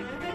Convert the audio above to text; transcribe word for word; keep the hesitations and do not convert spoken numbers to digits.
Thank you.